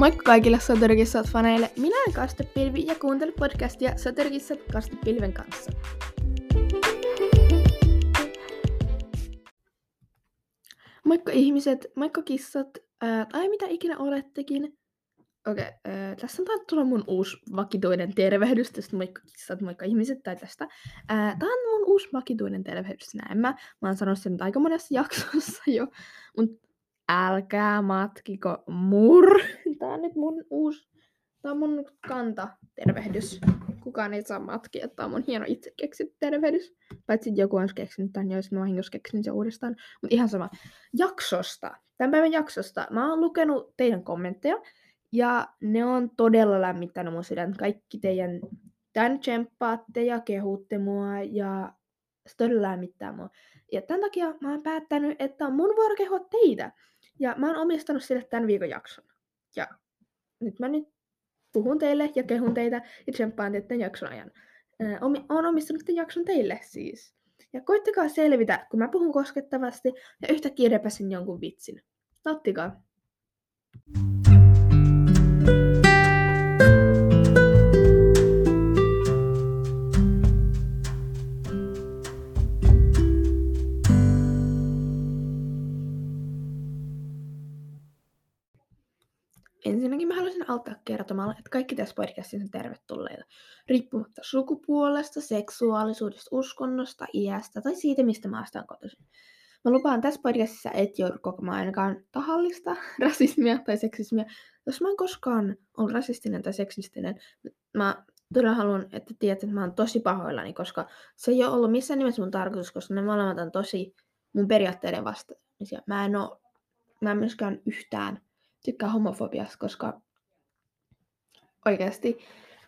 Moikka kaikille Sateri-kissat-faneille! Minä olen Karstipilvi ja kuuntelen podcastia Sateri-kissat Karstipilven kanssa. Moikka ihmiset, moikka kissat, tai mitä ikinä olettekin. Okei, tässä on taas tulla mun uusi vakituinen tervehdys tästä moikka kissat, moikka ihmiset tai tästä. Tää on mun uusi vakituinen tervehdys, näin mä oon sanonut sen aika monessa jaksossa jo, mutta älkää matkiko mur. Tää on nyt mun uusi, tää on mun kantatervehdys. Kukaan ei saa matkia, tää on mun hieno itse keksitty tervehdys. Paitsi joku on keksinyt tämän, jos mä vahingossa keksin sen uudestaan. Mutta ihan sama. Jaksosta, tämän päivän jaksosta, mä oon lukenut teidän kommentteja. Ja ne on todella lämmittänyt mun sydän. Kaikki teidän tän tsemppaatte ja kehutte mua ja se todella lämmittää mua. Ja tämän takia mä oon päättänyt, että on mun vuoro kehua teitä. Ja mä oon omistanut sille tämän viikon jakson. Ja nyt mä puhun teille ja kehun teitä ja tsemppaan teitä tämän jakson ajan. Oon omistanut tämän jakson teille siis. Ja koittakaa selvitä, kun mä puhun koskettavasti ja yhtäkkiä repäsin jonkun vitsin. Nauttikaa! Ensinnäkin mä haluaisin auttaa kertomalla, että kaikki tässä podcastissa on tervetulleita. Riippumatta sukupuolesta, seksuaalisuudesta, uskonnosta, iästä tai siitä, mistä maasta on kotoisin. Mä lupaan tässä podcastissa, et joudu kokemaan ainakaan tahallista rasismia tai seksismia. Jos mä en koskaan ollut rasistinen tai seksistinen, mä todella haluan, että tiedät, että mä oon tosi pahoillani, koska se ei ole ollut missään nimessä mun tarkoitus, koska ne molemmat on tosi mun periaatteiden vastaisia. Mä en myöskään yhtään tykkää homofobiasta, koska oikeasti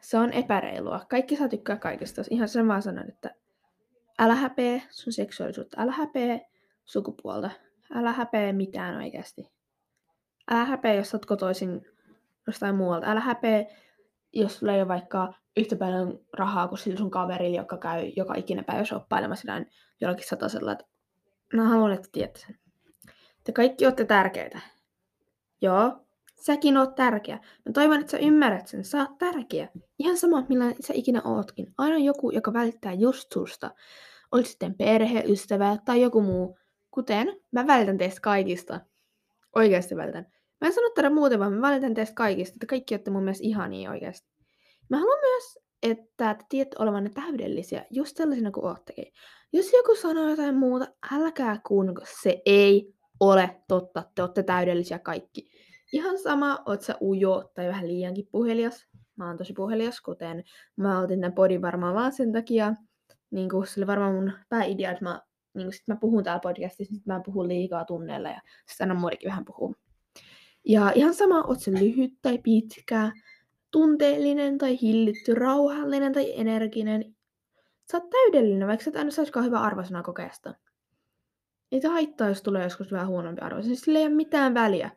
se on epäreilua. Kaikki saa tykkää kaikesta. Ihan sen vaan sanon, että älä häpeä sun seksuaalisuutta, älä häpeä sukupuolta, älä häpeä mitään oikeasti. Älä häpeä, jos sä oot kotoisin jostain muualta. Älä häpeä, jos sulla ei ole vaikka yhtä paljon rahaa kuin sillä sun kaverilla, joka käy joka ikinä päivä shoppailemassa jotain jollakin satasella. Mä haluan, että tiedät sen. Te kaikki ootte tärkeitä. Joo, säkin oot tärkeä. Mä toivon, että sä ymmärrät sen. Sä oot tärkeä. Ihan sama, millainen sä ikinä ootkin. Aina joku, joka välittää just susta. Olit sitten perhe, ystävä tai joku muu. Kuten mä välitän teistä kaikista. Oikeasti välitän. Mä en sano tätä muuten, vaan mä välitän teistä kaikista. Että kaikki ootte mun mielestä ihania oikeasti. Mä haluan myös, että te tiedätte olevanne täydellisiä. Just sellaisina kuin oottekin. Jos joku sanoo jotain muuta, älkää kuunnelko. Se ei ole totta, te ootte täydellisiä kaikki. Ihan sama, oot sä ujo tai vähän liiankin puhelias. Mä oon tosi puhelias, kuten mä otin tän podin varmaan vaan sen takia. Niin kun se oli varmaan mun pääidea, että mä puhun täällä podcastissa, sit mä puhun liikaa tunneilla ja sit aina muodikin vähän puhuu. Ja ihan sama, oot sä lyhyt tai pitkä, tunteellinen tai hillitty, rauhallinen tai energinen. Sä oot täydellinen, vaikka sä et aina saisikaan hyvää arvosanaa kokeesta. Ei haittaa, jos tulee joskus vähän huonompi arvo. Sillä ei ole mitään väliä.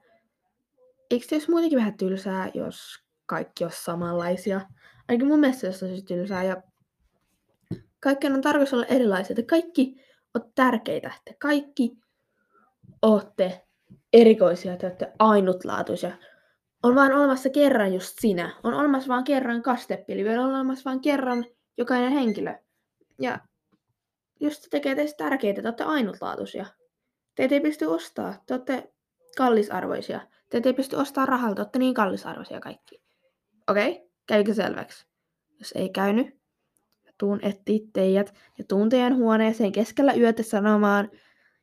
Eikö se olisi muutenkin vähän tylsää, jos kaikki on samanlaisia? Ainakin mun mielestä se olisi tylsää. Ja kaikkien on tarkoitus olla erilaisia. Te kaikki olette tärkeitä. Te kaikki olette erikoisia. Te olette ainutlaatuisia. On vaan olemassa kerran just sinä. On olemassa vaan kerran Karstipilvi. On olemassa vaan kerran jokainen henkilö. Ja jos te tekee teistä tärkeitä, te olette ainutlaatuisia. Teitä ei pysty ostaa, te olette kallisarvoisia. Teitä ei pysty ostamaan rahalla, te olette niin kallisarvoisia kaikki. Okei? Käykö selväksi? Jos ei käynyt, mä tuun etsiä teidät ja tuun teidän huoneeseen keskellä yötä sanomaan.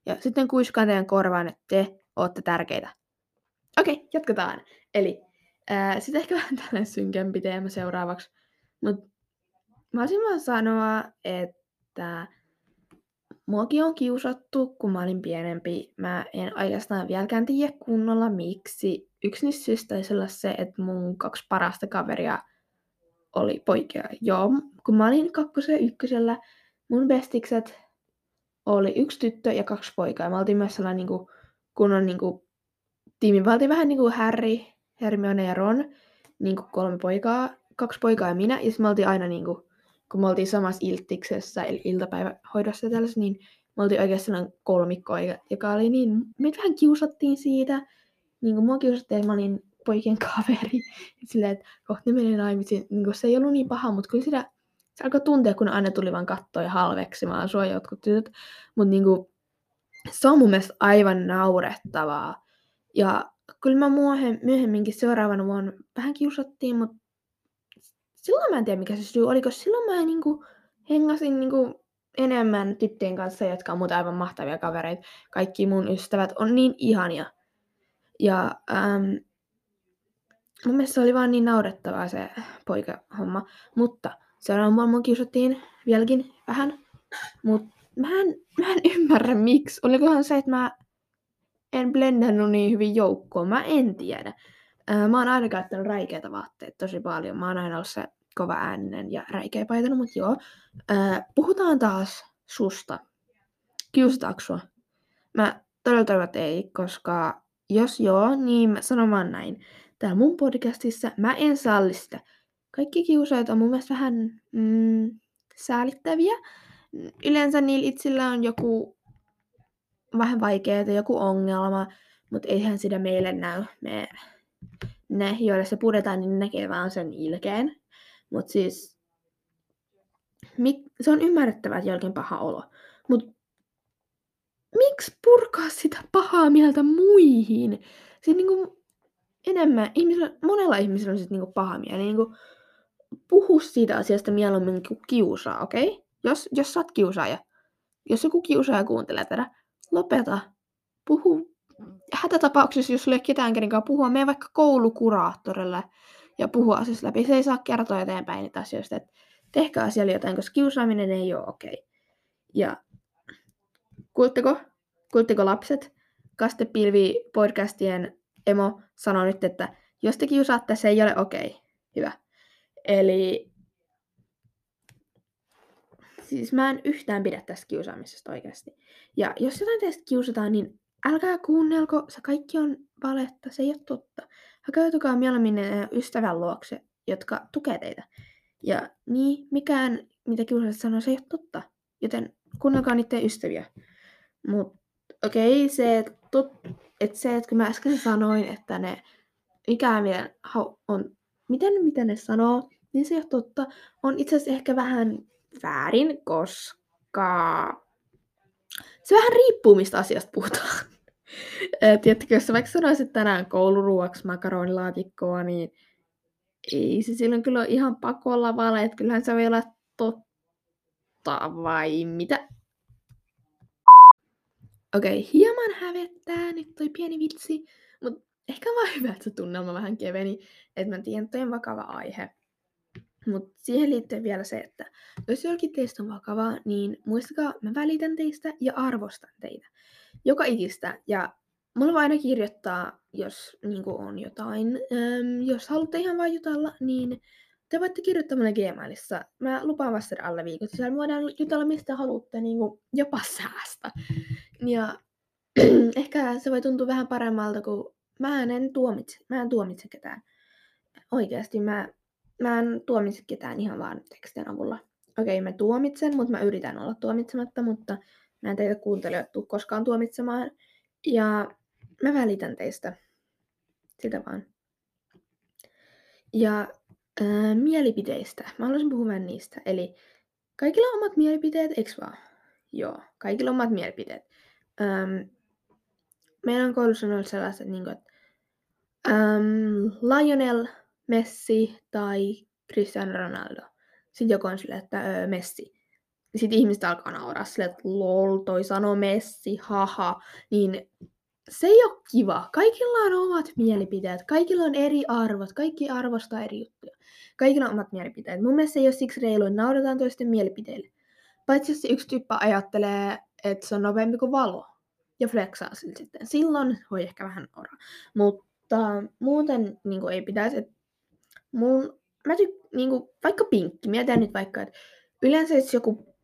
Ja sitten kuiskaan teidän korvaan, että te olette tärkeitä. Okei, jatketaan. Eli sitten ehkä vähän tällainen synkempi teema seuraavaksi. Mutta mä olisin vaan sanoa, että muakin on kiusattu, kun mä olin pienempi. Mä en oikeastaan vieläkään tiedä kunnolla miksi. Yksi niistä syistä taisi olla se, että mun kaksi parasta kaveria oli poikia. Joo, kun mä olin 2. ja 1, mun bestikset oli 1 tyttö ja 2 poikaa. Mä oltiin myös sellainen niinku, kunnon niinku, tiimi. Mä oltiin vähän niin kuin Harry, Hermione ja Ron. Niinku 3 poikaa, 2 poikaa ja minä. Ja sit mä oltiin aina niinku, kun me oltiin samassa iltiksessä, eli iltapäivähoidossa ja tällaisessa, niin me oltiin oikeastaan 3, joka oli niin, me vähän kiusattiin siitä. Niin kuin mua kiusattiin, mä olin poikien kaveri. Silleen, että kohti menee naimisiin. Niin se ei ollut niin paha, mutta kyllä sitä se alkoi tuntea, kun aina tuli vaan kattoa ja halveksimaan sua jotkut tytöt. Mutta niin kuin, se on mun mielestä aivan naurettavaa. Ja kyllä mä myöhemminkin seuraavana vuonna vähän kiusattiin, mutta silloin mä en tiedä, mikä se syy oli, koska silloin mä niin kuin, hengasin niin kuin, enemmän tyttöjen kanssa, jotka on muuta aivan mahtavia kavereita. Kaikki mun ystävät on niin ihania. Ja mun mielestä se oli vaan niin naurettavaa se poikahomma. Mutta seuraavan vuonna mun kiusattiin vieläkin vähän. Mutta mä en ymmärrä miksi. Olikohan se, että mä en blendannut niin hyvin joukkoon. Mä en tiedä. Mä oon aina käyttänyt räikeitä vaatteita tosi paljon. Mä oon aina ollut se kova ääninen ja räikeä paitana, mutta joo. Puhutaan taas susta. Kiusataanko sua? Mä todella toivon, että ei, koska jos joo, niin mä sanon vaan näin. Täällä mun podcastissa mä en salli sitä. Kaikki kiusaajat on mun mielestä vähän säälittäviä. Yleensä niillä itsillä on joku vähän vaikeaa tai joku ongelma, mutta eihän sitä meille näy. Ne, joille se puretaan, niin näkee vaan sen ilkeen. Mutta siis se on ymmärrettävää, että jollakin paha olo. Mutta miksi purkaa sitä pahaa mieltä muihin? Siis niinku enemmän, monella ihmisellä on sit niinku paha mieli. Niinku, puhu siitä asiasta mieluummin kuin kiusaa, okei? Okay? Jos sä oot kiusaaja, jos joku kiusaaja kuuntelee tätä, lopeta. Puhu hätätapauksessa, jos sulla ei ole ketään kenenkään puhua, mene vaikka koulukuraattorille ja puhua asiasta läpi. Se ei saa kertoa eteenpäin niitä asioista, että tehkää asialle jotain, koska kiusaaminen ei ole okei. Okay. Ja kuulitteko lapset? Karstipilvi podcastien emo sanoo nyt, että jos te kiusaatte, se ei ole okei. Okay. Hyvä. Eli siis mä en yhtään pidä tästä kiusaamisesta oikeasti. Ja jos jotain teistä kiusataan, niin älkää kuunnelko, se kaikki on valetta, se ei ole totta. Hakeutukaa mieluummin ystävän luokse, jotka tukee teitä. Ja niin, mikään, mitä kiusaajat sanoo, se ei ole totta. Joten kuunnelkaa niiden ystäviä. Mut okei, se, että kun mä äsken sanoin, että ne ikämien on, miten ne sanoo, niin se ei ole totta. On itse asiassa ehkä vähän väärin, koska se vähän riippuu, mistä asiasta puhutaan. Tiedättekö, jos sä vaikka sanoisit tänään kouluruuaksi makaronilaatikkoa, niin ei se silloin kyllä ole ihan pakolla vale, että kyllähän se voi olla totta, vai mitä? Okei, hieman hävettää nyt toi pieni vitsi, mutta ehkä on vaan hyvä, että se tunnelma vähän keveni, että mä tiedän, että toi on vakava aihe. Mutta siihen liittyy vielä se, että jos jollakin teistä on vakavaa, niin muistakaa, mä välitän teistä ja arvostan teitä. Joka ikistä. Ja mulla voi aina kirjoittaa, jos niinku on jotain. Jos haluatte ihan vaan jutella, niin te voitte kirjoittaa mulle Gmailissa. Mä lupaan vastata alle viikon. Siellä voidaan jutella mistä haluatte, niinku jopa säästä. Ja ehkä se voi tuntua vähän paremmalta, kun mä en tuomitse ketään. Oikeasti mä en tuomitse ketään ihan vaan tekstin avulla. Okei, mä tuomitsen, mutta mä yritän olla tuomitsematta, mutta mä en teitä kuuntelijoita tule koskaan tuomitsemaan. Ja mä välitän teistä. Sitä vaan. Ja mielipiteistä. Mä haluaisin puhua vähän niistä. Eli kaikilla on omat mielipiteet, eiks vaan? Joo, kaikilla on omat mielipiteet. Meillä on koulussa ollut sellaiset, niin kuin, että Lionel Messi tai Cristiano Ronaldo. Sitten joku on silleen, että Messi. Sitten ihmiset alkaa nauraa silleen, että lol, toi sanoo Messi, haha. Niin se ei ole kiva. Kaikilla on omat mielipiteet. Kaikilla on eri arvot. Kaikki arvostaa eri juttuja. Kaikilla on omat mielipiteet. Mun mielestä ei ole siksi reilu, että naurataan toisten mielipiteille. Paitsi jos yksi tyyppi ajattelee, että se on nopeampi kuin valo. Ja flexaa sille sitten. Silloin voi ehkä vähän nauraa. Mutta muuten niin kuin ei pitäisi, että niinku, vaikka pinkki, mietitään nyt vaikka, että yleensä jos joku,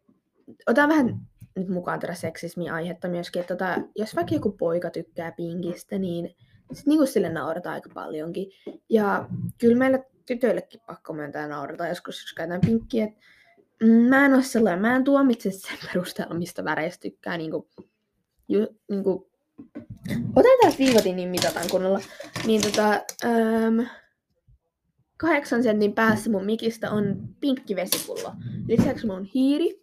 otan vähän nyt mukaan tätä seksismi-aihetta myöskin, että jos vaikka joku poika tykkää pinkistä, niin sit niinku sille naurataan aika paljonkin. Ja kyllä meillä tytöillekin pakko myöntää naurataan joskus, jos käytetään pinkkiä, että mä en ole sellainen, mä en tuomitse sen perusteella, mistä väreistä tykkää, niinku, Otan täältä viivatin, niin mitataan kunnolla. Niin 8 sentin päässä mun mikistä on pinkki vesipullo. Lisäksi mun hiiri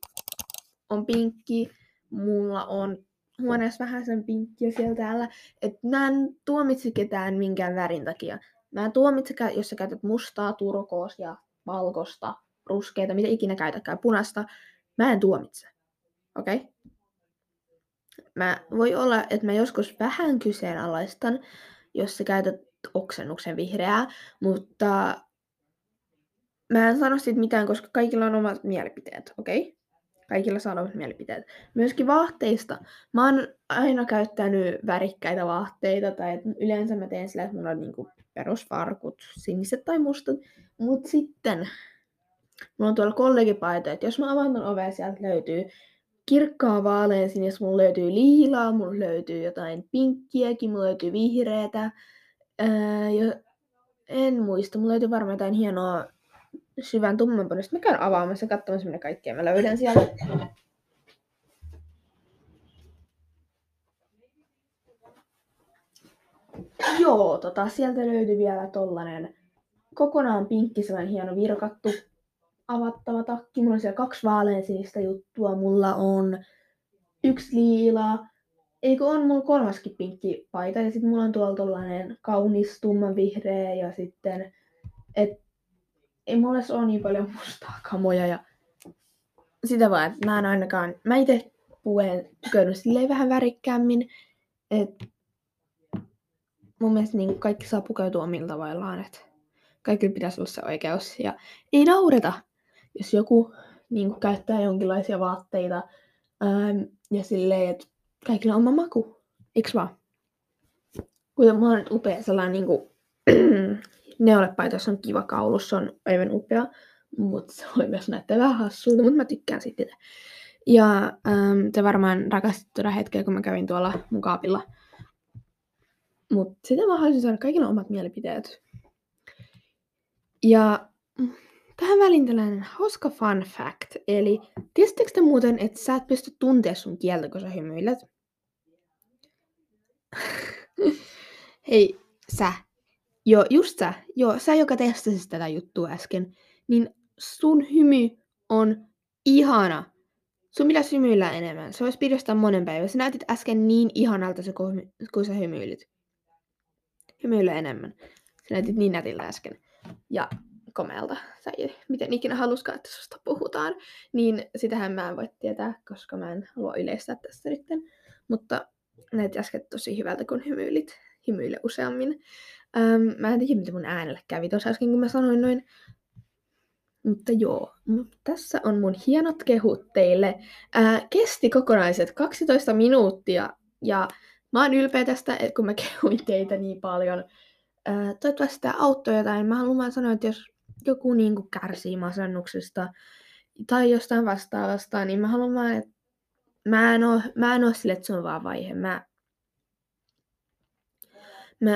on pinkki. Mulla on huoneessa vähän sen pinkkiä siellä täällä. Et mä en tuomitse ketään minkään värin takia. Mä en tuomitse, jos sä käytät mustaa, turkoosia, valkosta, ruskeita, mitä ikinä käytäkään, punasta. Mä en tuomitse. Okei? Okay? Mä voi olla, että mä joskus vähän kyseenalaistan, jos sä käytät oksennuksen vihreää, mutta mä en sano siitä mitään, koska kaikilla on omat mielipiteet, okei? Okay? Kaikilla saa omat mielipiteet. Myöskin vaatteista. Mä oon aina käyttänyt värikkäitä vaatteita, tai yleensä mä teen sillä, että mulla on niinku perusfarkut, siniset tai mustat, mut sitten mulla on tuolla kollegipaito, että jos mä avaan ton oven, sieltä löytyy kirkkaa vaalean sinis, mulla löytyy liilaa, mulla löytyy jotain pinkkiäkin, mulla löytyy vihreätä. En muista, mulla löytyy varmaan jotain hienoa syvän tummanpunaista. Mä käyn avaamassa ja katsomassa, mitä kaikkea mä löydän sieltä. Joo, sieltä löytyy vielä tollanen kokonaan pinkki, sellainen hieno virkattu avattava takki. Mulla on siellä 2 vaaleansinistä juttua. Mulla on 1 liilaa. Eikö on mulla 3 pinkki paita. Ja sitten mulla on tuolla tollanen kaunis tumman vihreä. Ja sitten, et ei mulla edes ole niin paljon mustaa kamoja. Ja sitä vaan, että mä en ainakaan, mä itse tykönyt silleen vähän värikkäämmin. Että mun mielestä niin kaikki saa pukeutua omilla tavallaan. Että kaikilla pitäisi olla se oikeus. Ja ei naureta, jos joku niin käyttää jonkinlaisia vaatteita. Ja silleen, että kaikilla on oma maku. Eiks vaan? Kuten mulla on nyt upea sellainen niinku neulepaita, jossa on kiva kaulus. Se on aivan upea. Mut se voi myös näyttää vähän hassulta. Mut mä tykkään siitä. Ja te varmaan rakastitte tuoda hetkeä, kun mä kävin tuolla mun kaapilla. Mut sitä mä haluaisin saada, kaikilla omat mielipiteet. Ja tähän väliin tällainen hauska fun fact. Eli tiesittekö te muuten, että sä et pysty tuntea sun kieltä, kun sä hymyilet? Hei, sä. Joo, just sä. Joo, sä, joka testasit tätä juttua äsken. Niin sun hymy on ihana. Sun pitäisi hymyillä enemmän. Se voisi pidästää monen päivän. Sä näytit äsken niin ihanalta, kun sä hymyilit. Hymyillä enemmän. Sä näytit niin nätiltä äsken. Ja komealta, miten ikinä haluskaan, että susta puhutaan, niin sitähän mä en voi tietää, koska mä en halua yleistää tästä nytten. Mutta näet äsken tosi hyvältä, kun hymyilit. Hymyile useammin. Mä en tiedä, mitä mun äänelle kävi tuossa äsken, kun mä sanoin noin. Mutta joo, tässä on mun hienot kehut teille. Kesti kokonaiset 12 minuuttia, ja mä oon ylpeä tästä, että kun mä kehuin teitä niin paljon. Toivottavasti tämä auttoi jotain. Mä haluan sanoa, että jos joku niinku kärsii masennuksesta tai jostain vastaavasta, niin mä haluan vaan, että mä en oo sille, että se on vaan vaihe. Mä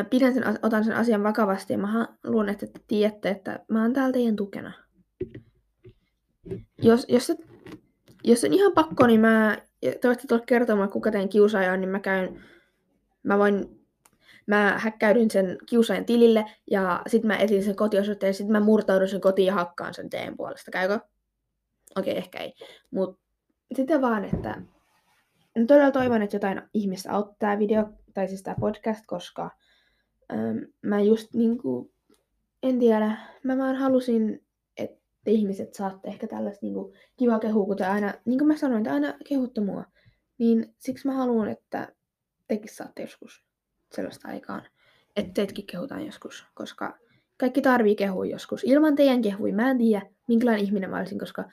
pidän sen, otan sen asian vakavasti ja mä haluan, että te tiedätte, että mä oon täällä teidän tukena. Jos on ihan pakko, niin mä toivottavasti tulla kertomaan, kuka teidän kiusaaja on, niin mä häkkäydyn sen kiusaajan tilille ja sit mä etsin sen kotiosoitteen ja sit mä murtaudun sen kotiin ja hakkaan sen teidän puolesta. Käykö? Okei, ehkä ei. Mut sitä vaan, että mä todella toivon, että jotain ihmistä auttaa tää video, tai siis tää podcast, koska mä just niinku, en tiedä, mä vaan halusin, että ihmiset saatte ehkä tällaista niinku kivaa kehua, kuten aina, niin kuin mä sanoin, että aina kehutte mua. Niin siksi mä haluan, että tekin saatte joskus sellaista aikaan, että teitkin kehutaan joskus, koska kaikki tarvii kehua joskus. Ilman teidän kehui mä en tiedä, minkälainen ihminen mä olisin, koska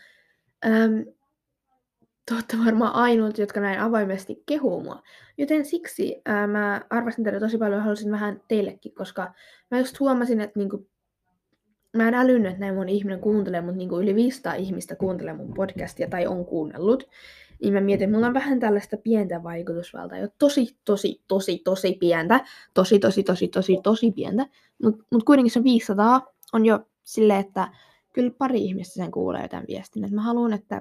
te olette varmaan ainoat, jotka näin avoimesti kehuu mua. Joten siksi mä arvastin teitä tosi paljon ja halusin vähän teillekin, koska mä just huomasin, että niinku, mä en älynnyt, että näin moni ihminen kuuntelee, mutta niinku yli 500 ihmistä kuuntelee mun podcastia tai on kuunnellut. Niin mä mietin, mulla on vähän tällaista pientä vaikutusvaltaa. Jo tosi pientä. Tosi pientä. Mut kuitenkin se 500 on jo silleen, että kyllä pari ihmistä sen kuulee tämän viestin. Et mä haluan, että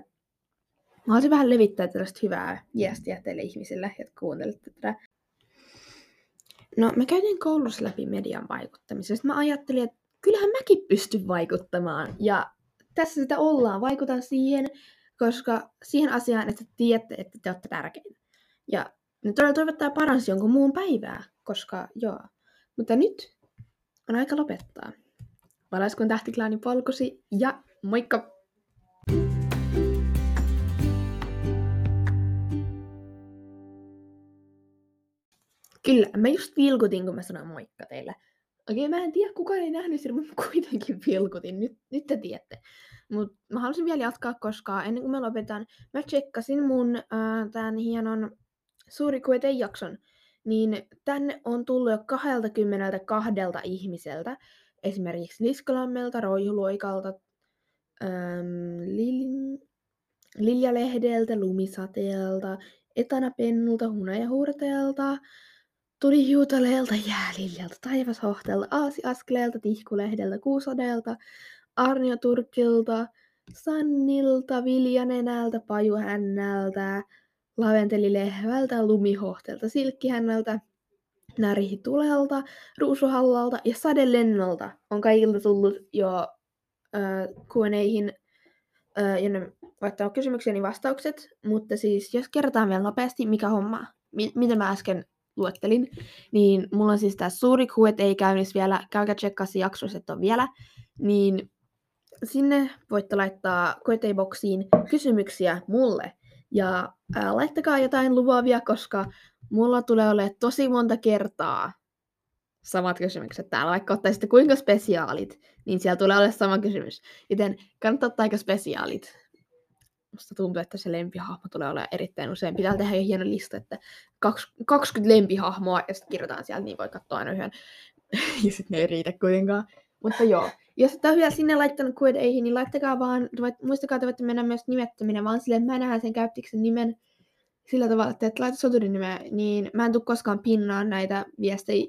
mä haluaisin vähän levittää tällaista hyvää viestiä teille ihmisille, jotka kuuntelette tätä. No, mä käytin koulussa läpi median vaikuttamisesta. Mä ajattelin, että kyllähän mäkin pystyn vaikuttamaan. Ja tässä sitä ollaan. Vaikutan siihen, koska siihen asiaan, että tiedätte, että te olette tärkeitä. Ja ne toivottaa paransi jonkun muun päivää, koska joo. Mutta nyt on aika lopettaa. Valaiskuun tähtiklaani polkusi ja moikka! Kyllä, mä just vilkutin, kun mä sanoin moikka teille. Okei, mä en tiedä, kukaan ei nähnyt sitä, mutta mä kuitenkin vilkutin. Nyt te tiedätte. Mutta mä halusin vielä jatkaa, koska ennen kuin mä lopetan, mä tsekkasin mun tämän hienon suuri kuiten jakson. Niin tänne on tullut jo 22 ihmiseltä. Esimerkiksi Niskolammelta, Roijuloikalta, Liljalehdeltä, Lumisateelta, Etanapennulta, Hunajahuurteelta, Tulihiutaleelta, Jääliljalta, Taivashohteelta, Aasi Askleelta, Tihkulehdeltä, Kuusadelta, Arnia Turkilta, Sannilta, Viljanenältä, Pajuhännältä, Laventelilehvältä, Lumihohteelta, Silkkihännältä, Narihitulelta, Ruusuhallalta ja Sade Lennolta on kaikilta tullut jo Q&A:ihin, jonne laittaa kysymyksiä, niin vastaukset. Mutta siis, jos kerrotaan vielä nopeasti, mikä homma, mitä mä äsken luettelin, niin mulla on siis tää suuri Q&A ei käynnissä vielä, käykää tsekkaa se jaksoissa, että on vielä, niin sinne voitte laittaa Q&A-boksiin kysymyksiä mulle. Ja laittakaa jotain luvaavia, koska mulla tulee olemaan tosi monta kertaa samat kysymykset täällä. Vaikka ottaisitte kuinka spesiaalit, niin siellä tulee olemaan sama kysymys. Joten kannattaa ottaa aika spesiaalit. Musta tuntuu, että se lempihahmo tulee olemaan erittäin usein. Pitää tehdä jo hieno lista, että 20 lempihahmoa, ja sitten kirjoitetaan sieltä, niin voi katsoa aina yhden. Ja sitten ne ei riitä kuitenkaan. Mutta joo. Jos et ole vielä sinne laittanut Q&A:ihin, niin laittakaa vaan, muistakaa, että voitte mennä myös nimettöminä, vaan silleen, mä nähdään sen käyttiksen nimen sillä tavalla, että et laita soturin nimeä, niin mä en tule koskaan pinnaan näitä viestejä,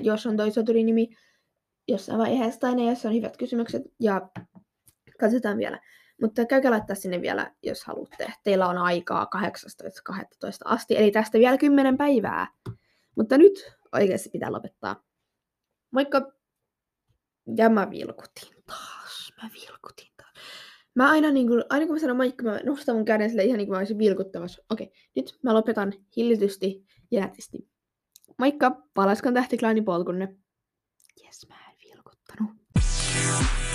jos on toi soturin nimi, jos on vain ehästäinen, jos on hyvät kysymykset, ja katsotaan vielä. Mutta käykää laittaa sinne vielä, jos haluatte. Teillä on aikaa 18.12. asti, eli tästä vielä 10 päivää. Mutta nyt oikeasti pitää lopettaa. Moikka! Ja mä vilkutin taas. Mä aina kun mä sanon moikka, mä nostan mun käden silleen ihan niin kuin mä olisin vilkuttamassa. Okei, nyt mä lopetan hillitysti ja jätisti. Moikka, palaiskaan tähtiklaani polkunne. Jes, mä en vilkuttanut.